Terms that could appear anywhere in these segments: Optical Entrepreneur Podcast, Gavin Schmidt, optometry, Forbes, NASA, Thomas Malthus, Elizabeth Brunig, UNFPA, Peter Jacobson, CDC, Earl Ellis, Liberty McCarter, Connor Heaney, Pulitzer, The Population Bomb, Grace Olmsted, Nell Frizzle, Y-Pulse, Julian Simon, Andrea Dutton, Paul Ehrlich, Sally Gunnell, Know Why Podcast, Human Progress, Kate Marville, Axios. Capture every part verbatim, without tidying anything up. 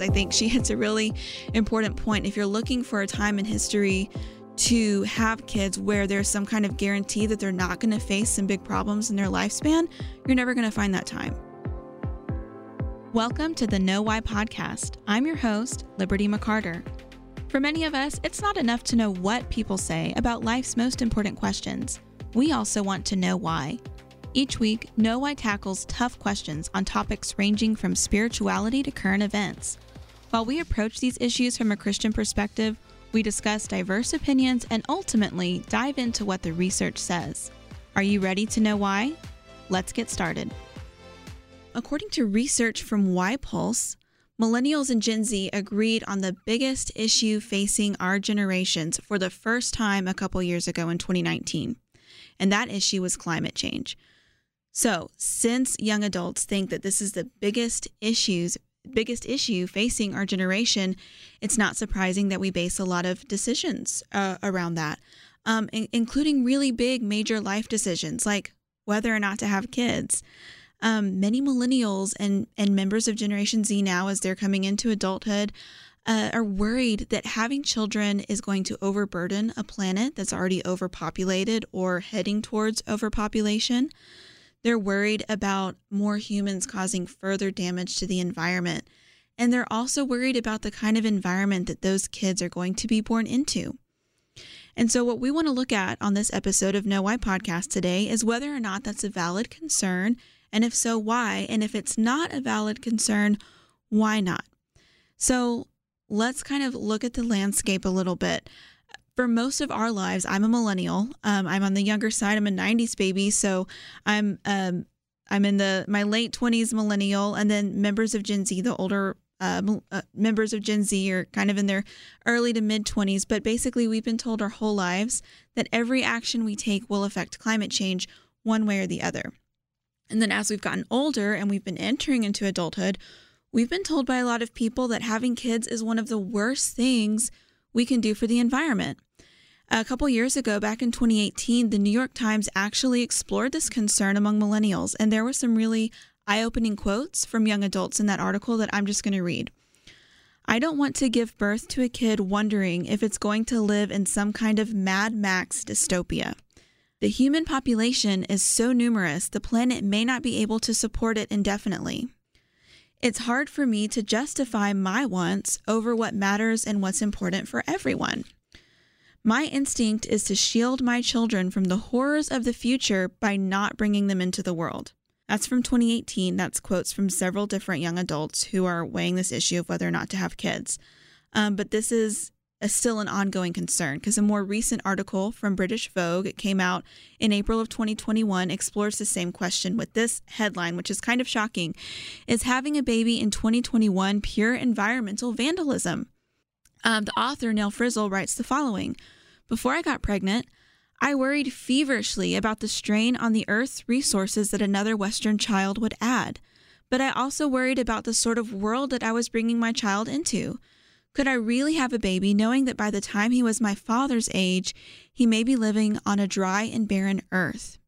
I think she hits a really important point. If you're looking for a time in history to have kids where there's some kind of guarantee that they're not going to face some big problems in their lifespan, you're never going to find that time. Welcome to the Know Why Podcast. I'm your host, Liberty McCarter. For many of us, it's not enough to know what people say about life's most important questions. We also want to know why. Each week, Know Why tackles tough questions on topics ranging from spirituality to current events. While we approach these issues from a Christian perspective, we discuss diverse opinions and ultimately dive into what the research says. Are you ready to know why? Let's get started. According to research from Y-Pulse, millennials and Gen Z agreed on the biggest issue facing our generations for the first time a couple years ago in twenty nineteen, and that issue was climate change. So, since young adults think that this is the biggest issues, biggest issue facing our generation, it's not surprising that we base a lot of decisions uh, around that, um, in- including really big, major life decisions like whether or not to have kids. Um, many millennials and, and members of Generation Z now, as they're coming into adulthood, uh, are worried that having children is going to overburden a planet that's already overpopulated or heading towards overpopulation. They're worried about more humans causing further damage to the environment. And they're also worried about the kind of environment that those kids are going to be born into. And so what we want to look at on this episode of Know Why Podcast today is whether or not that's a valid concern, and if so, why? And if it's not a valid concern, why not? So let's kind of look at the landscape a little bit. For most of our lives, I'm a millennial. Um, I'm on the younger side. I'm a nineties baby, so I'm um, I'm in the my late twenties millennial, and then members of Gen Z, the older uh, uh, members of Gen Z, are kind of in their early to mid twenties. But basically, we've been told our whole lives that every action we take will affect climate change one way or the other. And then as we've gotten older and we've been entering into adulthood, we've been told by a lot of people that having kids is one of the worst things we can do for the environment. A couple years ago, back in twenty eighteen, the New York Times actually explored this concern among millennials, and there were some really eye-opening quotes from young adults in that article that I'm just going to read. "I don't want to give birth to a kid wondering if it's going to live in some kind of Mad Max dystopia. The human population is so numerous, the planet may not be able to support it indefinitely. It's hard for me to justify my wants over what matters and what's important for everyone. My instinct is to shield my children from the horrors of the future by not bringing them into the world." That's from twenty eighteen. That's quotes from several different young adults who are weighing this issue of whether or not to have kids. Um, but this is a, still an ongoing concern, because a more recent article from British Vogue, it came out in April of twenty twenty-one, explores the same question with this headline, which is kind of shocking. "Is having a baby in twenty twenty-one pure environmental vandalism?" Um, the author, Nell Frizzle, writes the following. "Before I got pregnant, I worried feverishly about the strain on the Earth's resources that another Western child would add. But I also worried about the sort of world that I was bringing my child into. Could I really have a baby knowing that by the time he was my father's age, he may be living on a dry and barren Earth?"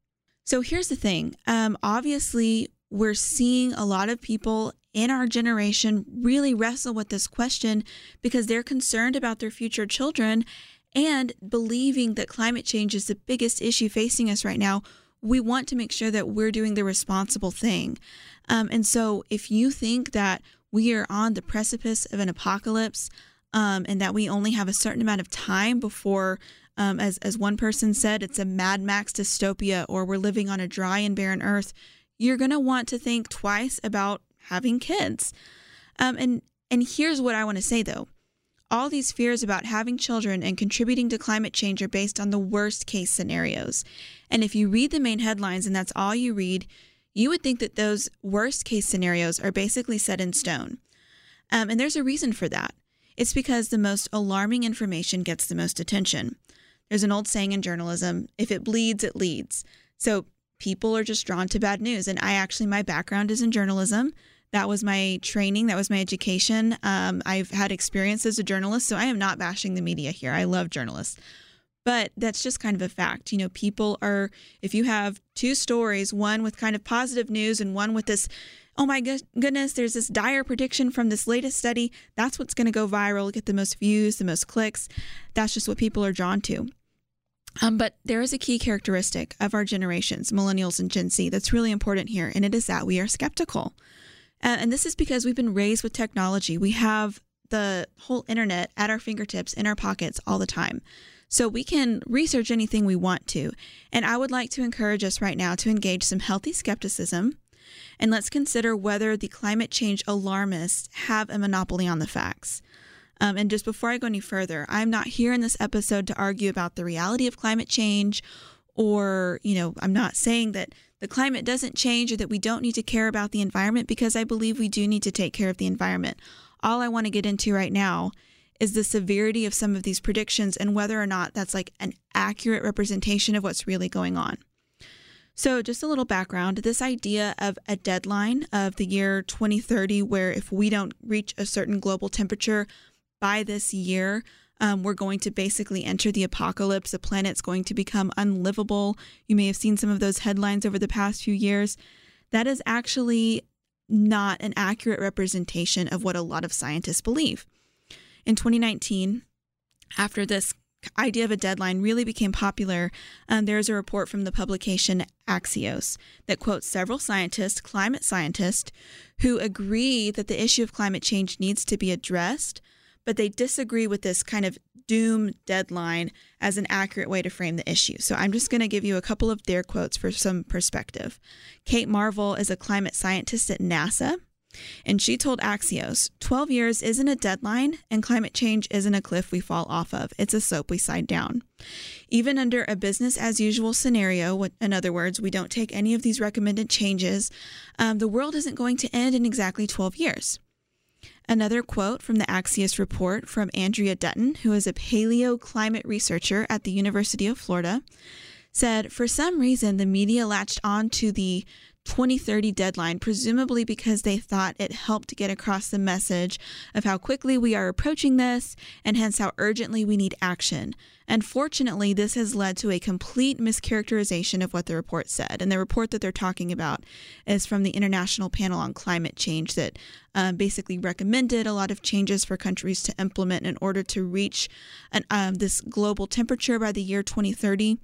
So here's the thing. Um, obviously, we're seeing a lot of people in our generation really wrestle with this question because they're concerned about their future children and believing that climate change is the biggest issue facing us right now. We want to make sure that we're doing the responsible thing. Um, and so if you think that we are on the precipice of an apocalypse um, and that we only have a certain amount of time before, um, as, as one person said, it's a Mad Max dystopia or we're living on a dry and barren Earth, you're going to want to think twice about having kids. Um, and, and here's what I want to say, though. All these fears about having children and contributing to climate change are based on the worst case scenarios. And if you read the main headlines and that's all you read, you would think that those worst case scenarios are basically set in stone. Um, and there's a reason for that. It's because the most alarming information gets the most attention. There's an old saying in journalism, if it bleeds, it leads. So people are just drawn to bad news. And I actually, my background is in journalism. That was my training. That was my education. Um, I've had experience as a journalist, so I am not bashing the media here. I love journalists. But that's just kind of a fact. You know, people are, if you have two stories, one with kind of positive news and one with this oh my go- goodness, there's this dire prediction from this latest study. That's what's going to go viral, get the most views, the most clicks. That's just what people are drawn to. Um, but there is a key characteristic of our generations, millennials and Gen Z, that's really important here, and it is that we are skeptical. Uh, and this is because we've been raised with technology. We have the whole internet at our fingertips, in our pockets all the time. So we can research anything we want to. And I would like to encourage us right now to engage some healthy skepticism, and let's consider whether the climate change alarmists have a monopoly on the facts. Um, and just before I go any further, I'm not here in this episode to argue about the reality of climate change, or, you know, I'm not saying that the climate doesn't change or that we don't need to care about the environment, because I believe we do need to take care of the environment. All I want to get into right now is the severity of some of these predictions and whether or not that's like an accurate representation of what's really going on. So just a little background, this idea of a deadline of the year twenty thirty, where if we don't reach a certain global temperature by this year, um, we're going to basically enter the apocalypse. The planet's going to become unlivable. You may have seen some of those headlines over the past few years. That is actually not an accurate representation of what a lot of scientists believe. In twenty nineteen, after this idea of a deadline really became popular, um, there's a report from the publication Axios that quotes several scientists, climate scientists, who agree that the issue of climate change needs to be addressed, but they disagree with this kind of doom deadline as an accurate way to frame the issue. So I'm just going to give you a couple of their quotes for some perspective. Kate Marville is a climate scientist at NASA, and she told Axios, twelve years isn't a deadline, and climate change isn't a cliff we fall off of. It's a slope we slide down. Even under a business-as-usual scenario, in other words, we don't take any of these recommended changes, um, the world isn't going to end in exactly twelve years. Another quote from the Axios report from Andrea Dutton, who is a paleo-climate researcher at the University of Florida, said, for some reason, the media latched on to the twenty thirty deadline, presumably because they thought it helped get across the message of how quickly we are approaching this and hence how urgently we need action. Unfortunately, this has led to a complete mischaracterization of what the report said. And the report that they're talking about is from the International Panel on Climate Change that um, basically recommended a lot of changes for countries to implement in order to reach an, um, this global temperature by the year twenty thirty.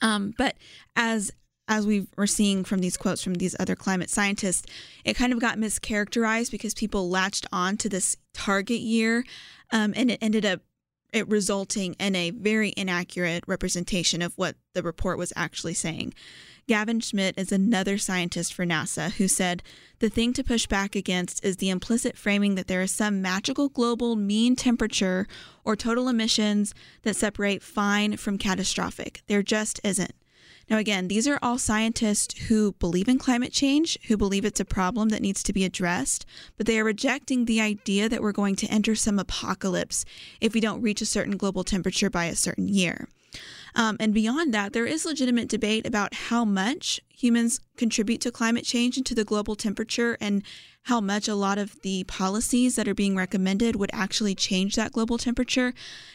Um, but as As we were seeing from these quotes from these other climate scientists, it kind of got mischaracterized because people latched on to this target year, um, and it ended up it resulting in a very inaccurate representation of what the report was actually saying. Gavin Schmidt is another scientist for NASA who said, the thing to push back against is the implicit framing that there is some magical global mean temperature or total emissions that separate fine from catastrophic. There just isn't. Now, again, these are all scientists who believe in climate change, who believe it's a problem that needs to be addressed, but they are rejecting the idea that we're going to enter some apocalypse if we don't reach a certain global temperature by a certain year. Um, and beyond that, there is legitimate debate about how much humans contribute to climate change and to the global temperature, and how much a lot of the policies that are being recommended would actually change that global temperature.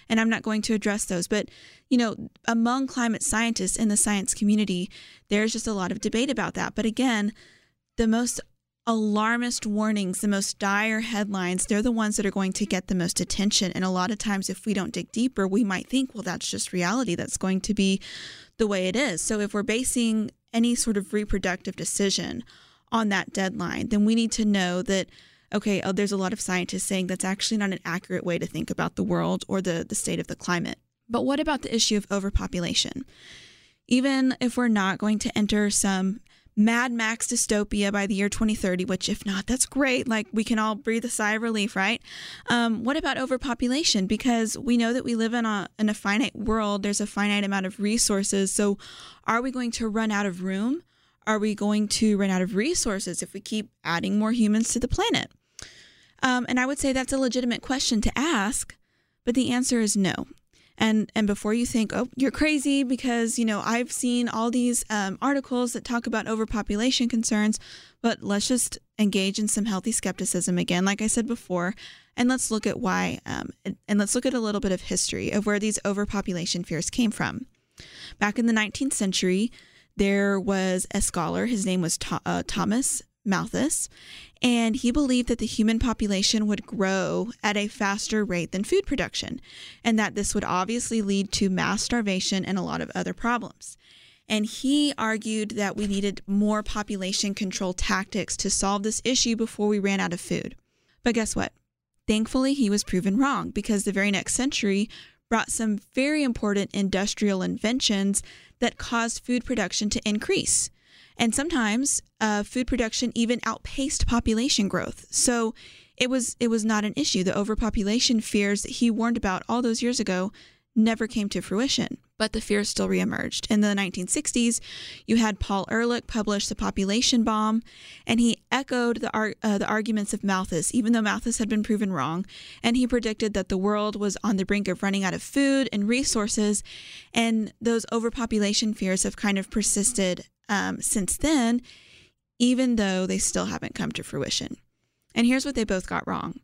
And I'm not going to address those. But, you know, among climate scientists in the science community, there's just a lot of debate about that. But again, the most alarmist warnings, the most dire headlines, they're the ones that are going to get the most attention. And a lot of times if we don't dig deeper, we might think, well, that's just reality. That's going to be the way it is. So if we're basing any sort of reproductive decision on that deadline, then we need to know that, okay, oh, there's a lot of scientists saying that's actually not an accurate way to think about the world or the, the state of the climate. But what about the issue of overpopulation? Even if we're not going to enter some Mad Max dystopia by the year twenty thirty, which if not, that's great. Like we can all breathe a sigh of relief, right? Um, what about overpopulation? Because we know that we live in a, in a finite world. There's a finite amount of resources. So are we going to run out of room? Are we going to run out of resources if we keep adding more humans to the planet? Um, and I would say that's a legitimate question to ask, but the answer is no. And and before you think, oh, you're crazy because, you know, I've seen all these um, articles that talk about overpopulation concerns, but let's just engage in some healthy skepticism again, like I said before, and let's look at why, um, and, and let's look at a little bit of history of where these overpopulation fears came from. Back in the nineteenth century, there was a scholar, his name was Th- uh, Thomas Malthus, and he believed that the human population would grow at a faster rate than food production, and that this would obviously lead to mass starvation and a lot of other problems. And he argued that we needed more population control tactics to solve this issue before we ran out of food. But guess what? Thankfully, he was proven wrong, because the very next century brought some very important industrial inventions that caused food production to increase. And sometimes uh, food production even outpaced population growth. So it was it was not an issue. The overpopulation fears that he warned about all those years ago never came to fruition, but the fear still reemerged. In the nineteen sixties, you had Paul Ehrlich publish The Population Bomb, and he echoed the, ar- uh, the arguments of Malthus, even though Malthus had been proven wrong, and he predicted that the world was on the brink of running out of food and resources, and those overpopulation fears have kind of persisted Um, since then, even though they still haven't come to fruition. And here's what they both got wrong.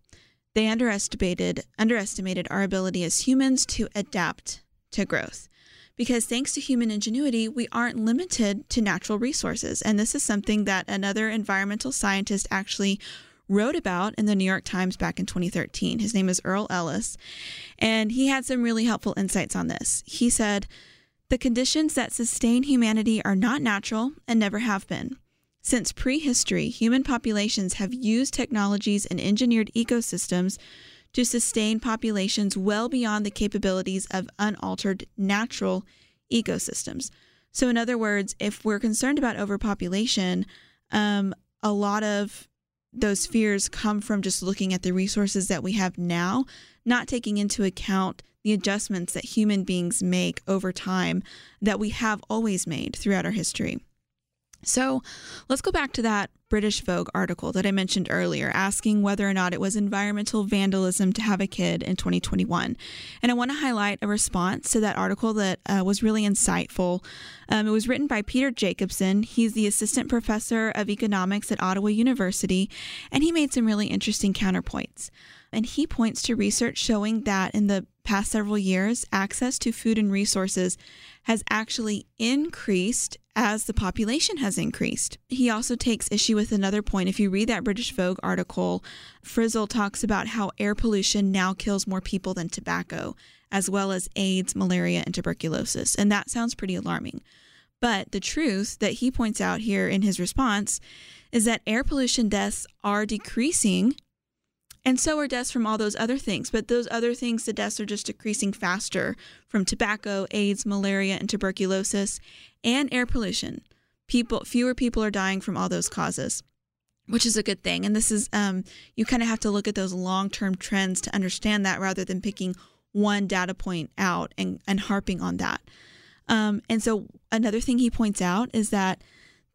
They underestimated underestimated our ability as humans to adapt to growth, because thanks to human ingenuity, we aren't limited to natural resources. And this is something that another environmental scientist actually wrote about in the New York Times back in twenty thirteen. His name is Earl Ellis, and he had some really helpful insights on this. He said, "The conditions that sustain humanity are not natural and never have been. Since prehistory, human populations have used technologies and engineered ecosystems to sustain populations well beyond the capabilities of unaltered natural ecosystems." So in other words, if we're concerned about overpopulation, um, a lot of those fears come from just looking at the resources that we have now, not taking into account the adjustments that human beings make over time that we have always made throughout our history. So let's go back to that British Vogue article that I mentioned earlier, asking whether or not it was environmental vandalism to have a kid in twenty twenty-one. And I want to highlight a response to that article that uh, was really insightful. Um, it was written by Peter Jacobson. He's the assistant professor of economics at Ottawa University, and he made some really interesting counterpoints. And he points to research showing that in the past several years, access to food and resources has actually increased as the population has increased. He also takes issue with another point. If you read that British Vogue article, Frizzle talks about how air pollution now kills more people than tobacco, as well as AIDS, malaria, and tuberculosis. And that sounds pretty alarming. But the truth that he points out here in his response is that air pollution deaths are decreasing, and so are deaths from all those other things. But those other things, the deaths are just decreasing faster, from tobacco, AIDS, malaria, and tuberculosis, and air pollution. People, fewer people are dying from all those causes, which is a good thing. And this is, um, you kind of have to look at those long-term trends to understand that, rather than picking one data point out and, and harping on that. Um, and so another thing he points out is that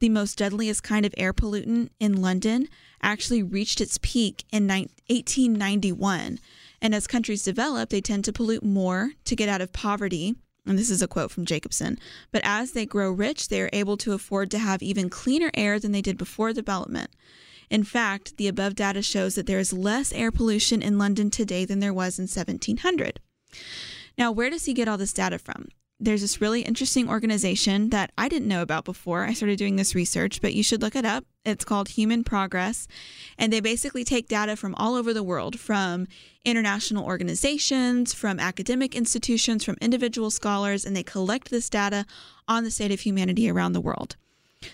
the most deadliest kind of air pollutant in London actually reached its peak in eighteen ninety-one. And as countries develop, they tend to pollute more to get out of poverty. And this is a quote from Jacobson. But as they grow rich, they are able to afford to have even cleaner air than they did before development. In fact, the above data shows that there is less air pollution in London today than there was in seventeen hundred. Now, where does he get all this data from? There's this really interesting organization that I didn't know about before I started doing this research, but you should look it up. It's called Human Progress, and they basically take data from all over the world, from international organizations, from academic institutions, from individual scholars, and they collect this data on the state of humanity around the world.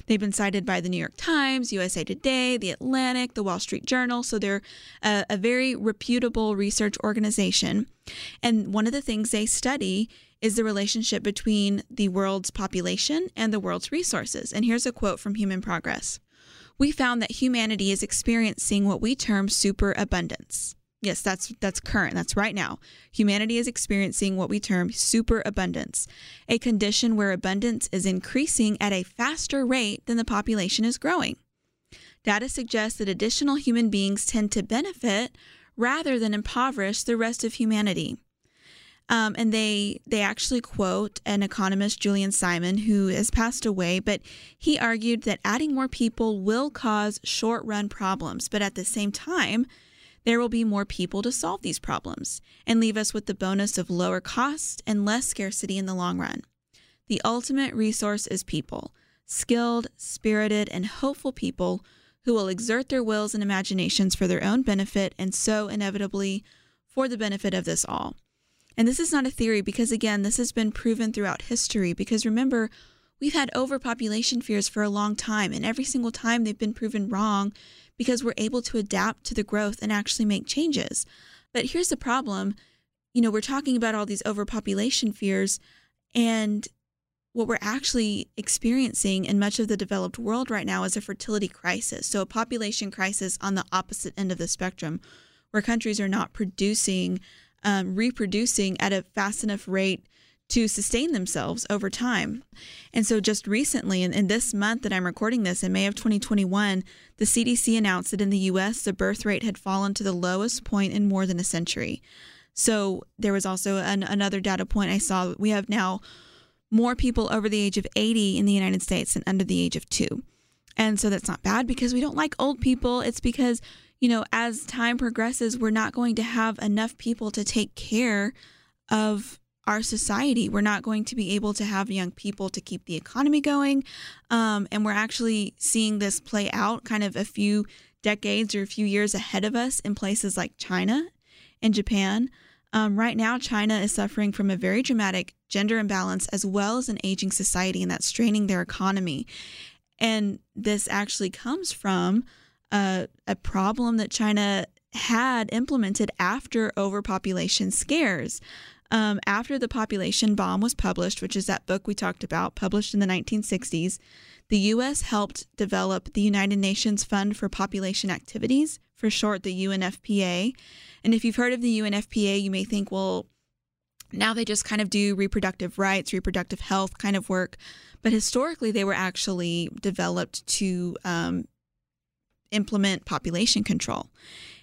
They've been cited by the New York Times, U S A Today, The Atlantic, The Wall Street Journal. So they're a, a very reputable research organization. And one of the things they study is the relationship between the world's population and the world's resources. And here's a quote from Human Progress. "We found that humanity is experiencing what we term superabundance." Yes, that's that's current. That's right now. Humanity is experiencing what we term superabundance, a condition where abundance is increasing at a faster rate than the population is growing. Data suggests that additional human beings tend to benefit rather than impoverish the rest of humanity. Um, and they they actually quote an economist, Julian Simon, who has passed away, but he argued that adding more people will cause short-run problems, but at the same time, there will be more people to solve these problems and leave us with the bonus of lower costs and less scarcity in the long run. The ultimate resource is people, skilled, spirited, and hopeful people who will exert their wills and imaginations for their own benefit, and so inevitably for the benefit of this all. And this is not a theory, because again, this has been proven throughout history, because remember, we've had overpopulation fears for a long time, and every single time they've been proven wrong because we're able to adapt to the growth and actually make changes. But here's the problem. You know, we're talking about all these overpopulation fears, and what we're actually experiencing in much of the developed world right now is a fertility crisis. So a population crisis on the opposite end of the spectrum, where countries are not producing, um, reproducing at a fast enough rate to sustain themselves over time. And so just recently, in, in this month that I'm recording this, in May of twenty twenty-one, the C D C announced that in the U S, the birth rate had fallen to the lowest point in more than a century. So there was also an, another data point I saw. We have now more people over the age of eighty in the United States than under the age of two. And so that's not bad, because we don't like old people. It's because, you know, as time progresses, we're not going to have enough people to take care of our society. We're not going to be able to have young people to keep the economy going. Um, and we're actually seeing this play out kind of a few decades or a few years ahead of us in places like China and Japan. Um, right now, China is suffering from a very dramatic gender imbalance, as well as an aging society, and that's straining their economy. And this actually comes from uh, a problem that China had implemented after overpopulation scares. Um, after The Population Bomb was published, which is that book we talked about, published in the nineteen sixties, the U S helped develop the United Nations Fund for Population Activities, for short, the U N F P A. And if you've heard of the U N F P A, you may think, well, now they just kind of do reproductive rights, reproductive health kind of work. But historically, they were actually developed to um, implement population control.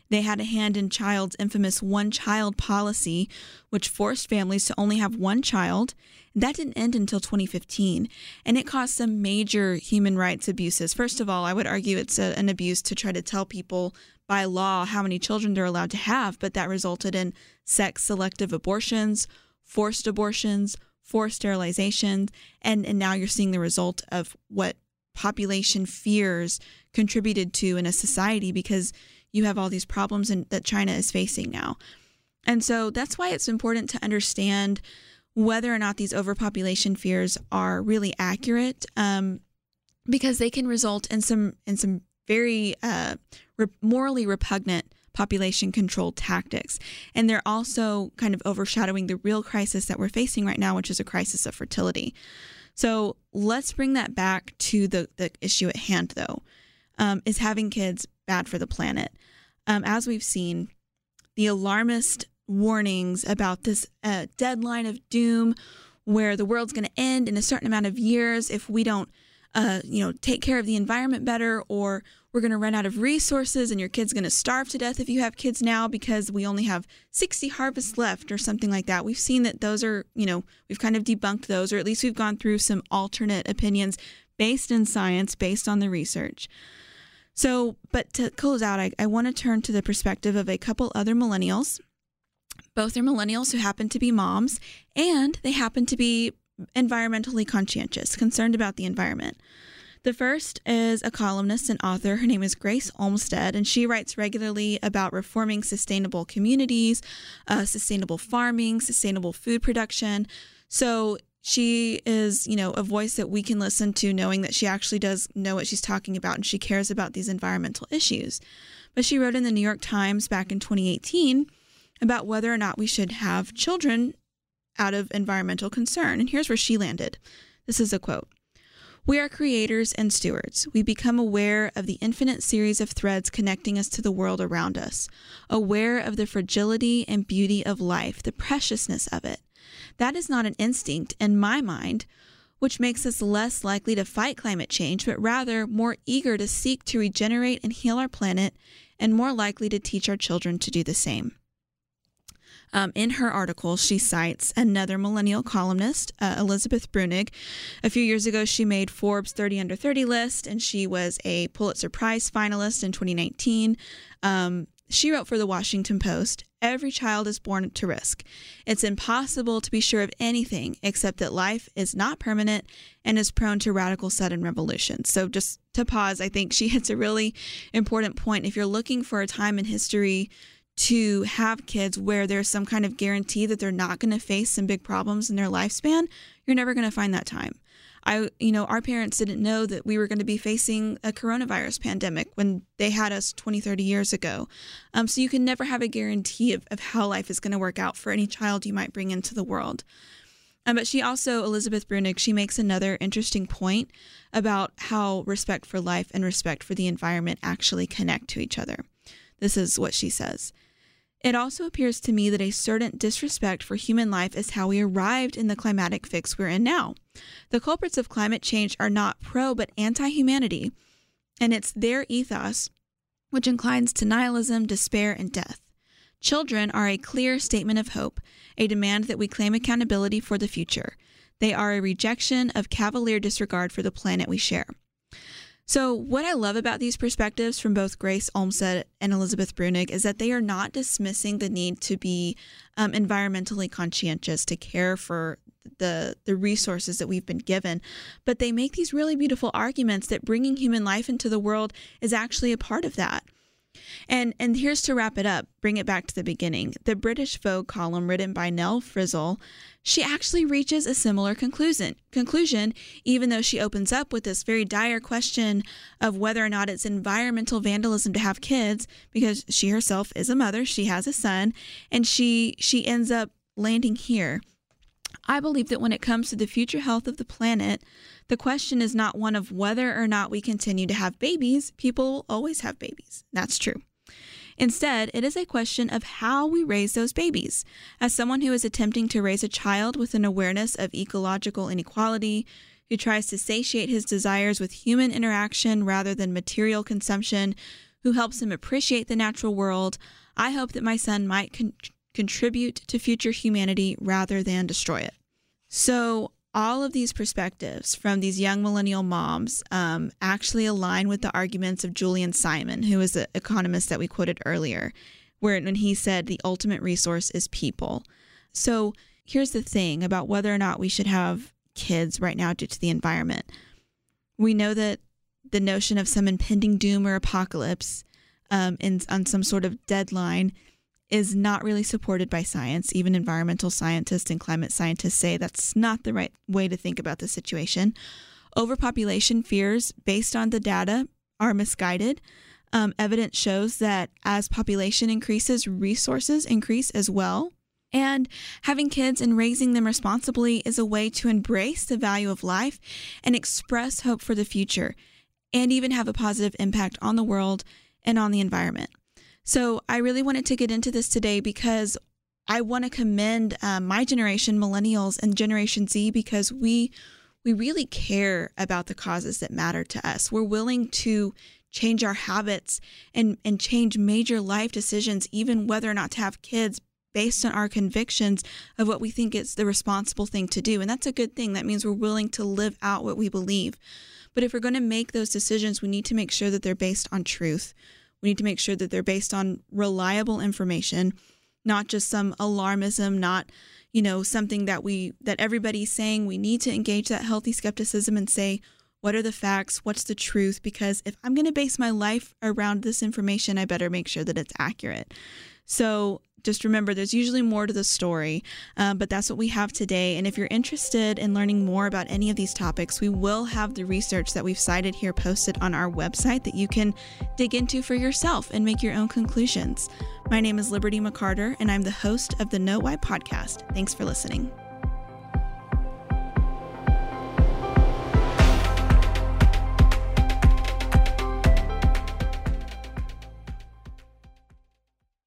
They had a hand in Child's infamous one-child policy, which forced families to only have one child. That didn't end until twenty fifteen, and it caused some major human rights abuses. First of all, I would argue it's a, an abuse to try to tell people by law how many children they're allowed to have, but that resulted in sex-selective abortions, forced abortions, forced sterilizations, and, and now you're seeing the result of what population fears contributed to in a society, because you have all these problems in, that China is facing now. And so that's why it's important to understand whether or not these overpopulation fears are really accurate, um, because they can result in some in some very uh, re- morally repugnant population control tactics. And they're also kind of overshadowing the real crisis that we're facing right now, which is a crisis of fertility. So let's bring that back to the, the issue at hand, though. Um, is having kids bad for the planet? Um, as we've seen, the alarmist warnings about this uh, deadline of doom, where the world's going to end in a certain amount of years if we don't, uh, you know, take care of the environment better, or we're going to run out of resources and your kid's going to starve to death if you have kids now because we only have sixty harvests left or something like that. We've seen that those are, you know, we've kind of debunked those, or at least we've gone through some alternate opinions based in science, based on the research. So, but to close out, I, I want to turn to the perspective of a couple other millennials. Both are millennials who happen to be moms, and they happen to be environmentally conscientious, concerned about the environment. The first is a columnist and author. Her name is Grace Olmsted, and she writes regularly about reforming sustainable communities, uh, sustainable farming, sustainable food production. So she is, you know, a voice that we can listen to, knowing that she actually does know what she's talking about and she cares about these environmental issues. But she wrote in the New York Times back in twenty eighteen about whether or not we should have children out of environmental concern. And here's where she landed. This is a quote. "We are creators and stewards. We become aware of the infinite series of threads connecting us to the world around us, aware of the fragility and beauty of life, the preciousness of it. That is not an instinct, in my mind, which makes us less likely to fight climate change, but rather more eager to seek to regenerate and heal our planet, and more likely to teach our children to do the same." Um, in her article, she cites another millennial columnist, uh, Elizabeth Brunig. A few years ago, she made Forbes thirty under thirty list, and she was a Pulitzer Prize finalist in twenty nineteen. Um, She wrote for The Washington Post, "Every child is born to risk. It's impossible to be sure of anything except that life is not permanent and is prone to radical sudden revolutions." So just to pause, I think she hits a really important point. If you're looking for a time in history to have kids where there's some kind of guarantee that they're not going to face some big problems in their lifespan, you're never going to find that time. I, you know, our parents didn't know that we were going to be facing a coronavirus pandemic when they had us twenty, thirty years ago. Um, so you can never have a guarantee of, of how life is going to work out for any child you might bring into the world. Um, but she also, Elizabeth Brunig, she makes another interesting point about how respect for life and respect for the environment actually connect to each other. This is what she says. "It also appears to me that a certain disrespect for human life is how we arrived in the climatic fix we're in now. The culprits of climate change are not pro but anti-humanity, and it's their ethos which inclines to nihilism, despair, and death. Children are a clear statement of hope, a demand that we claim accountability for the future. They are a rejection of cavalier disregard for the planet we share." So what I love about these perspectives from both Grace Olmsted and Elizabeth Brunig is that they are not dismissing the need to be um, environmentally conscientious, to care for the the resources that we've been given, but they make these really beautiful arguments that bringing human life into the world is actually a part of that. And and here's to wrap it up, bring it back to the beginning. The British Vogue column written by Nell Frizzle, she actually reaches a similar conclusion, conclusion, even though she opens up with this very dire question of whether or not it's environmental vandalism to have kids, because she herself is a mother, she has a son, and she she ends up landing here. "I believe that when it comes to the future health of the planet, the question is not one of whether or not we continue to have babies. People will always have babies. That's true. Instead, it is a question of how we raise those babies. As someone who is attempting to raise a child with an awareness of ecological inequality, who tries to satiate his desires with human interaction rather than material consumption, who helps him appreciate the natural world, I hope that my son might con- contribute to future humanity rather than destroy it." So all of these perspectives from these young millennial moms um, actually align with the arguments of Julian Simon, who is the economist that we quoted earlier, where when he said the ultimate resource is people. So here's the thing about whether or not we should have kids right now due to the environment. We know that the notion of some impending doom or apocalypse um, in, on some sort of deadline is not really supported by science. Even environmental scientists and climate scientists say that's not the right way to think about the situation. Overpopulation fears based on the data are misguided. Um, evidence shows that as population increases, resources increase as well. And having kids and raising them responsibly is a way to embrace the value of life and express hope for the future, and even have a positive impact on the world and on the environment. So I really wanted to get into this today because I want to commend uh, my generation, millennials, and Generation Z, because we we really care about the causes that matter to us. We're willing to change our habits and, and change major life decisions, even whether or not to have kids, based on our convictions of what we think is the responsible thing to do. And that's a good thing. That means we're willing to live out what we believe. But if we're going to make those decisions, we need to make sure that they're based on truth. We need to make sure that they're based on reliable information, not just some alarmism, not, you know, something that we that everybody's saying. We need to engage that healthy skepticism and say, what are the facts? What's the truth? Because if I'm going to base my life around this information, I better make sure that it's accurate. So just remember, there's usually more to the story, uh, but that's what we have today. And if you're interested in learning more about any of these topics, we will have the research that we've cited here posted on our website that you can dig into for yourself and make your own conclusions. My name is Liberty McCarter, and I'm the host of the Know Why Podcast. Thanks for listening.